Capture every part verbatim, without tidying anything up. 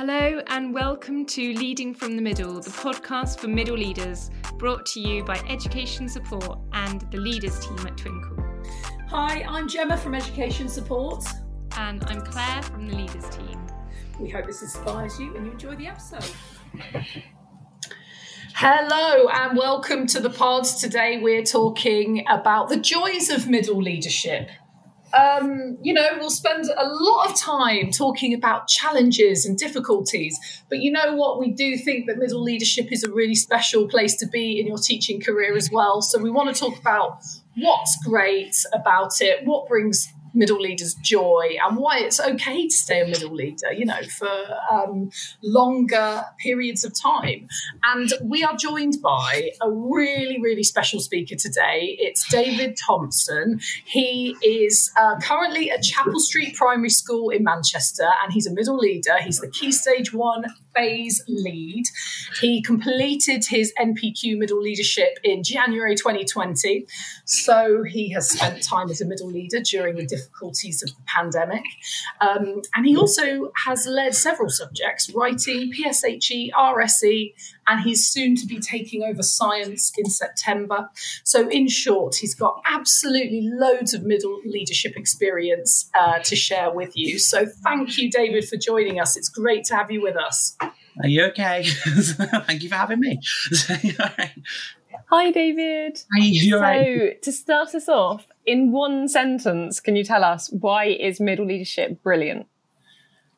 Hello and welcome to Leading from the Middle, the podcast for middle leaders, brought to you by Education Support and the leaders team at Twinkl. Hi, I'm Gemma from Education Support. And I'm Claire from the leaders team. We hope this inspires you and you enjoy the episode. Hello and welcome to the pod. Today we're talking about the joys of middle leadership. Um, you know, we'll spend a lot of time talking about challenges and difficulties, but you know what? We do think that middle leadership is a really special place to be in your teaching career as well. So we want to talk about what's great about it, what brings middle leaders joy, and why it's okay to stay a middle leader, you know, for um, longer periods of time. And we are joined by a really, really special speaker today. It's David Thompson. He is uh, currently at Chapel Street Primary School in Manchester, and he's a middle leader. He's the Key Stage one phase lead. He completed his N P Q middle leadership in January twenty twenty. So he has spent time as a middle leader during the difficulties of the pandemic. Um, and he also has led several subjects, writing, P S H E, R S E, and he's soon to be taking over science in September. So in short, he's got absolutely loads of middle leadership experience uh, to share with you. So thank you, David, for joining us. It's great to have you with us. Are you okay? Thank you for having me. Hi, David. Hi, you all right? So to start us off, in one sentence, can you tell us why is middle leadership brilliant?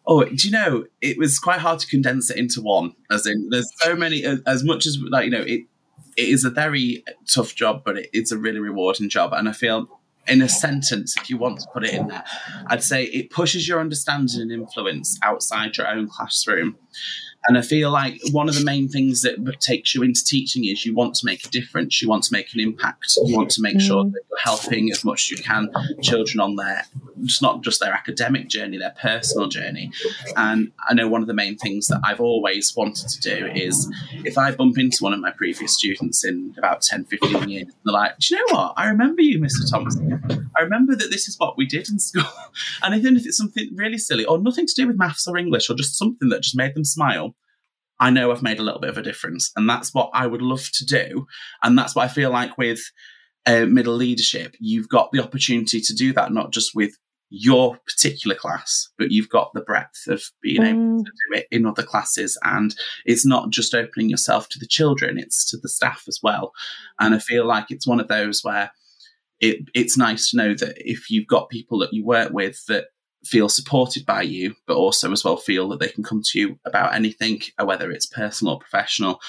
Oh, do you know, it was quite hard to condense it into one. As in, there's so many, as much as, like, you know, it it is a very tough job, but it, it's a really rewarding job. And I feel, in a sentence, if you want to put it in there, I'd say it pushes your understanding and influence outside your own classroom. And I feel like one of the main things that takes you into teaching is you want to make a difference. You want to make an impact. You want to make sure that you're helping as much as you can children on their, it's not just their academic journey, their personal journey. And I know one of the main things that I've always wanted to do is if I bump into one of my previous students in about ten, fifteen years, they're like, do you know what? I remember you, Mister Thompson. I remember that this is what we did in school. And even if it's something really silly or nothing to do with maths or English or just something that just made them smile, I know I've made a little bit of a difference, and that's what I would love to do. And that's what I feel like with uh, middle leadership, you've got the opportunity to do that, not just with your particular class, but you've got the breadth of being able mm. to do it in other classes. And it's not just opening yourself to the children, it's to the staff as well. And I feel like it's one of those where it, it's nice to know that if you've got people that you work with that feel supported by you, but also as well feel that they can come to you about anything, whether it's personal or professional.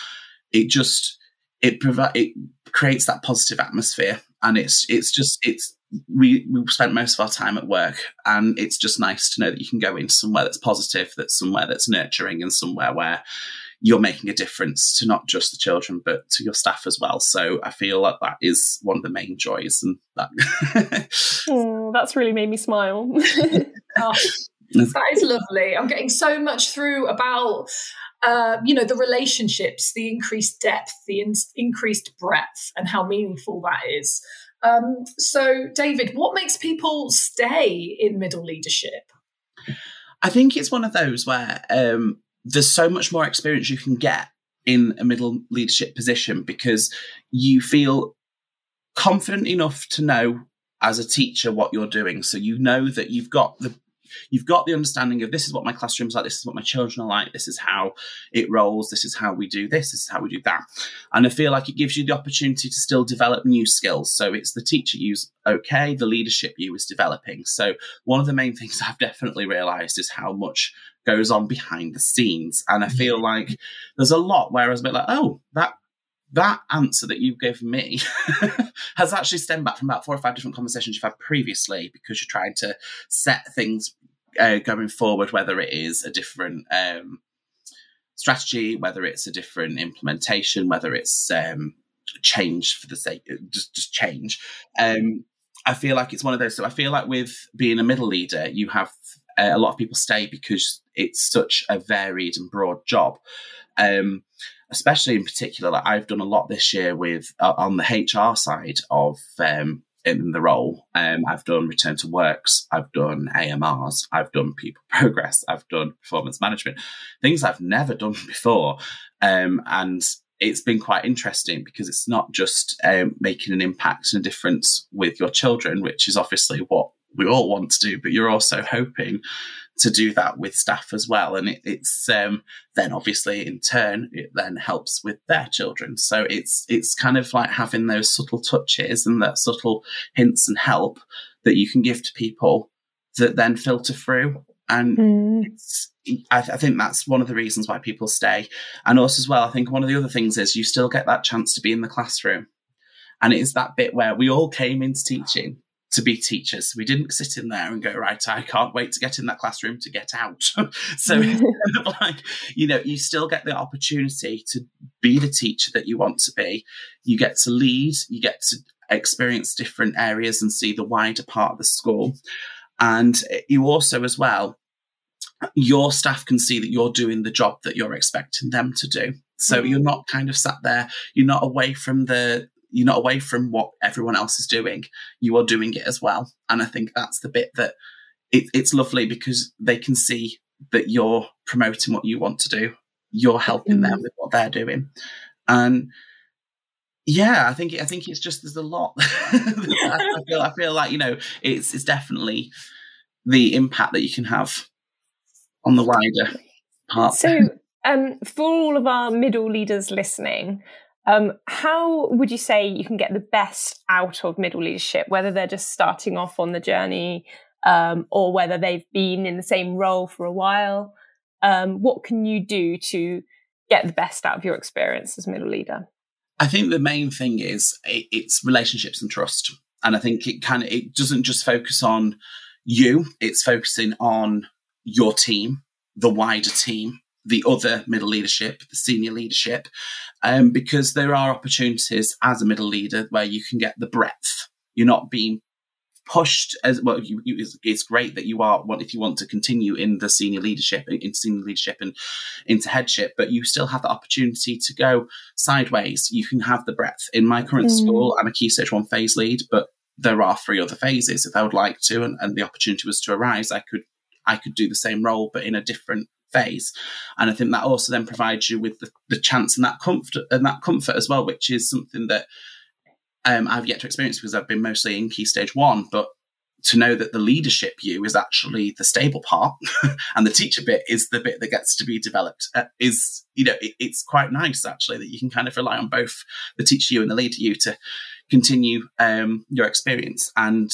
It just it provi- it creates that positive atmosphere, and it's it's just it's we we spent most of our time at work, and it's just nice to know that you can go in somewhere that's positive, that's somewhere that's nurturing, and somewhere where you're making a difference to not just the children but to your staff as well. So I feel like that is one of the main joys, and that oh, that's really made me smile. Oh, that is lovely. I'm getting so much through about uh, you know, the relationships, the increased depth, the in- increased breadth, and how meaningful that is. Um, so, David, what makes people stay in middle leadership? I think it's one of those where um, there's so much more experience you can get in a middle leadership position because you feel confident enough to know as a teacher what you're doing. So you know that you've got the you've got the understanding of this is what my classroom's like, this is what my children are like, this is how it rolls, this is how we do this, this is how we do that. And I feel like it gives you the opportunity to still develop new skills. So it's the teacher you's okay, the leadership you is developing. So one of the main things I've definitely realised is how much goes on behind the scenes. And I feel like there's a lot where I was a bit like, oh, that That answer that you've given me has actually stemmed back from about four or five different conversations you've had previously because you're trying to set things uh, going forward, whether it is a different um, strategy, whether it's a different implementation, whether it's um, change for the sake of just, just change. Um, I feel like it's one of those. So I feel like with being a middle leader, you have uh, a lot of people stay because it's such a varied and broad job. Um, especially in particular, like I've done a lot this year with uh, on the H R side of um, in the role. Um, I've done return to works, I've done A M Rs, I've done people progress, I've done performance management, things I've never done before. Um, and it's been quite interesting because it's not just um, making an impact and a difference with your children, which is obviously what we all want to do, but you're also hoping to do that with staff as well. And it, it's um, then obviously in turn, it then helps with their children. So it's it's kind of like having those subtle touches and that subtle hints and help that you can give to people that then filter through. And mm. it's, I, th- I think that's one of the reasons why people stay. And also as well, I think one of the other things is you still get that chance to be in the classroom. And it is that bit where we all came into teaching to be teachers. We didn't sit in there and go, right, I can't wait to get in that classroom to get out. So it's kind of like, you know, you still get the opportunity to be the teacher that you want to be. You get to lead, you get to experience different areas and see the wider part of the school. And you also as well, your staff can see that you're doing the job that you're expecting them to do. So mm-hmm. you're not kind of sat there, you're not away from the You're not away from what everyone else is doing. You are doing it as well. And I think that's the bit that it, it's lovely because they can see that you're promoting what you want to do. You're helping mm-hmm. them with what they're doing. And yeah, I think I think it's just, there's a lot. I, I, feel, I feel like, you know, it's it's definitely the impact that you can have on the wider part. So um, for all of our middle leaders listening, Um, how would you say you can get the best out of middle leadership, whether they're just starting off on the journey um, or whether they've been in the same role for a while? Um, what can you do to get the best out of your experience as middle leader? I think the main thing is it, it's relationships and trust. And I think it kind of, it doesn't just focus on you, it's focusing on your team, the wider team, the other middle leadership, the senior leadership, um, because there are opportunities as a middle leader where you can get the breadth. You're not being pushed as well. You, you, it's great that you are, if you want to continue in the senior leadership, into senior leadership and into headship, but you still have the opportunity to go sideways. You can have the breadth. In my current mm. school, I'm a Key Stage One phase lead, but there are three other phases. If I would like to, and, and the opportunity was to arise, I could, I could do the same role, but in a different phase. And I think that also then provides you with the, the chance and that comfort and that comfort as well, which is something that um, I've yet to experience because I've been mostly in Key Stage One. But to know that the leadership you is actually the stable part and the teacher bit is the bit that gets to be developed uh, is, you know, it, it's quite nice actually that you can kind of rely on both the teacher you and the leader you to continue um, your experience and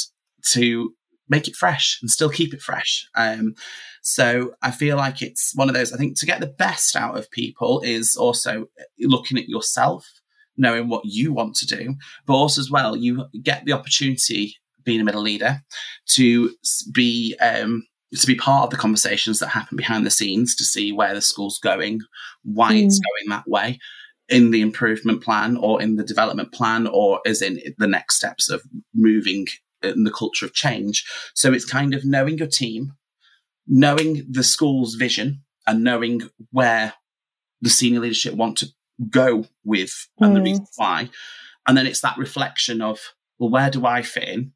to make it fresh and still keep it fresh. Um, so I feel like it's one of those, I think to get the best out of people is also looking at yourself, knowing what you want to do, but also as well, you get the opportunity being a middle leader to be, um, to be part of the conversations that happen behind the scenes to see where the school's going, why mm. it's going that way, in the improvement plan or in the development plan, or as in the next steps of moving and the culture of change. So it's kind of knowing your team, knowing the school's vision and knowing where the senior leadership want to go with and mm. the reason why. And then it's that reflection of, well, where do I fit in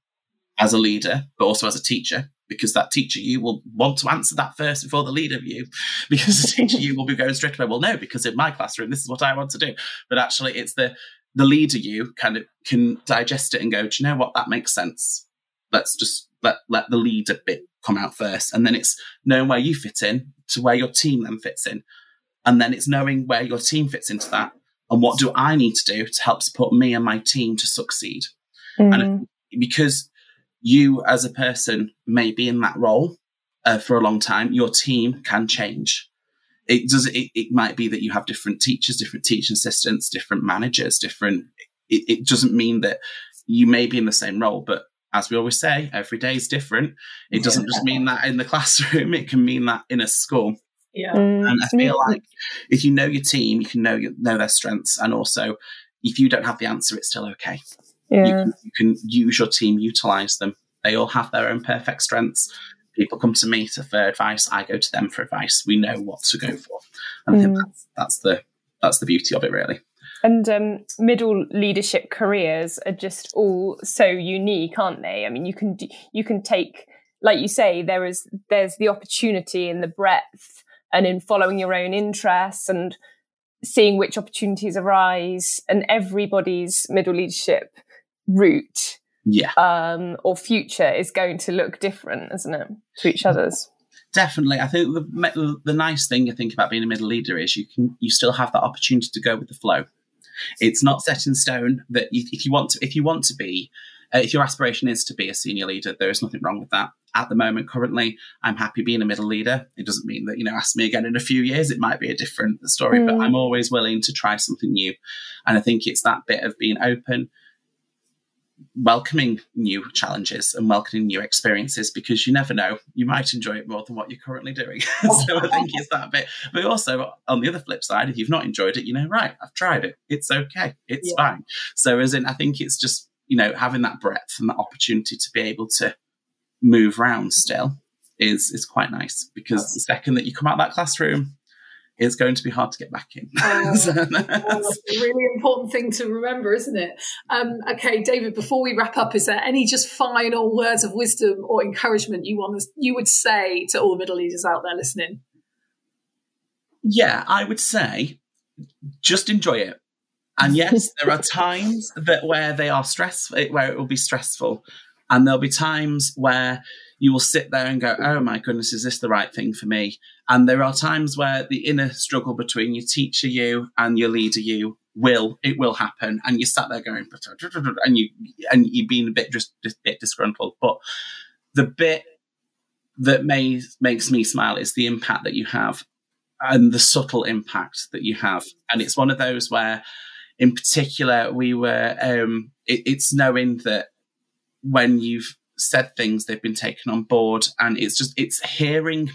as a leader, but also as a teacher? Because that teacher you will want to answer that first before the leader you, because the teacher you will be going straight away, well, no, because in my classroom, this is what I want to do. But actually it's the the leader you kind of can digest it and go, do you know what? That makes sense. Let's just let, let the leader bit come out first. And then it's knowing where you fit in to where your team then fits in. And then it's knowing where your team fits into that. And what do I need to do to help support me and my team to succeed? Mm. And because you as a person may be in that role uh, for a long time, your team can change. It does. It, it might be that you have different teachers, different teaching assistants, different managers, different. It, it doesn't mean that you may be in the same role, but as we always say, every day is different. It doesn't yeah. just mean that in the classroom. It can mean that in a school. Yeah. Mm. And I feel like if you know your team, you can know your, know their strengths, and also if you don't have the answer, it's still okay. Yeah. You can, you can use your team, utilize them. They all have their own perfect strengths. People come to me for advice. I go to them for advice. We know what to go for, and mm. I think that's, that's the that's the beauty of it, really. And um, middle leadership careers are just all so unique, aren't they? I mean, you can do, you can take, like you say, there is there's the opportunity in the breadth and in following your own interests and seeing which opportunities arise, and everybody's middle leadership route yeah. um, or future is going to look different, isn't it, to each other's? Definitely. I think the, the nice thing I think about being a middle leader is you can you still have that opportunity to go with the flow. It's not set in stone that if you want to, if you want to be, uh, if your aspiration is to be a senior leader, there is nothing wrong with that. At the moment, currently, I'm happy being a middle leader. It doesn't mean that, you know, ask me again in a few years, it might be a different story, mm. but I'm always willing to try something new. And I think it's that bit of being open, welcoming new challenges and welcoming new experiences, because you never know, you might enjoy it more than what you're currently doing. So I think it's that bit. But also on the other flip side, if you've not enjoyed it, you know, right, I've tried it. It's okay. It's yeah. fine. So as in, I think it's just, you know, having that breadth and that opportunity to be able to move around still is, is quite nice, because yes. the second that you come out of that classroom, it's going to be hard to get back in. Um, so that's a really important thing to remember, isn't it? Um, okay, David, before we wrap up, is there any just final words of wisdom or encouragement you want to, you would say to all the middle leaders out there listening? Yeah, I would say just enjoy it. And yes, there are times that where they are stressful, where it will be stressful. And there'll be times where you will sit there and go, oh my goodness, is this the right thing for me? And there are times where the inner struggle between your teacher you and your leader you will, it will happen. And you sat there going, and, you, and you've been a bit, just a bit disgruntled. But the bit that may, makes me smile is the impact that you have and the subtle impact that you have. And it's one of those where, in particular, we were, um, it, it's knowing that when you've said things, they've been taken on board. And it's just, it's hearing,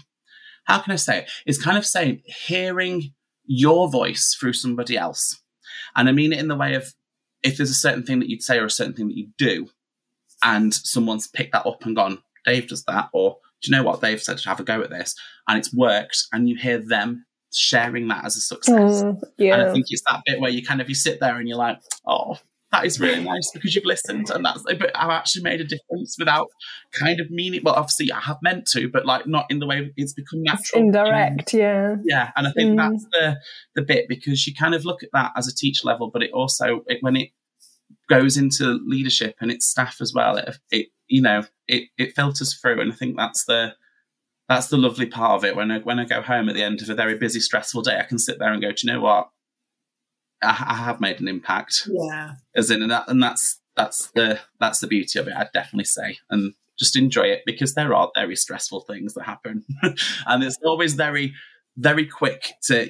how can I say it? It's kind of saying, hearing your voice through somebody else. And I mean it in the way of, if there's a certain thing that you'd say or a certain thing that you do, and someone's picked that up and gone, Dave does that, or do you know what, Dave said to have a go at this, and it's worked, and you hear them sharing that as a success. Mm, yeah. And I think it's that bit where you kind of, you sit there and you're like, oh, that is really nice, because you've listened, and that's, but I've actually made a difference without kind of meaning. Well, obviously I have meant to, but like not in the way it's become natural. It's indirect, and, yeah. Yeah. And I think mm. that's the the bit, because you kind of look at that as a teacher level, but it also, it, when it goes into leadership and it's staff as well, it, it you know, it, it filters through. And I think that's the, that's the lovely part of it. When I, when I go home at the end of a very busy, stressful day, I can sit there and go, do you know what? I have made an impact, yeah. As in, and, that, and that's that's the that's the beauty of it. I'd definitely say, and just enjoy it, because there are very stressful things that happen, and it's always very, very quick. To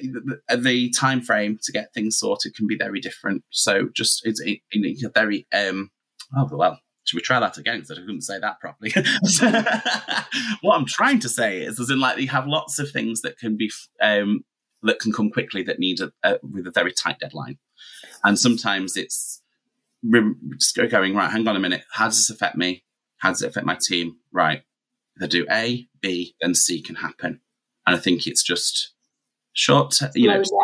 the, the time frame to get things sorted can be very different. So just it's it, it's a very um. Oh well, should we try that again? Because I couldn't say that properly. What I'm trying to say is, as in, like, you have lots of things that can be um. that can come quickly, that need a, a, with a very tight deadline. And sometimes it's re- just going, right, hang on a minute. How does this affect me? How does it affect my team? Right. If I do A, B, then C can happen. And I think it's just short, you know, just,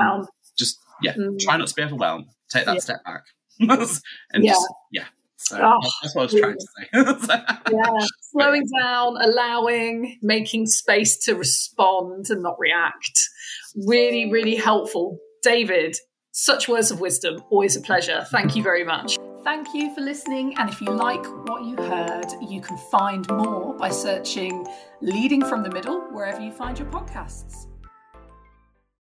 just yeah, mm. try not to be overwhelmed. Take that yeah. step back. and yeah. Just, yeah. So oh, that's what I was trying to say. yeah, slowing down, allowing, making space to respond and not react. Really, really helpful. David, such words of wisdom. Always a pleasure. Thank you very much. Thank you for listening. And if you like what you heard, you can find more by searching Leading from the Middle wherever you find your podcasts.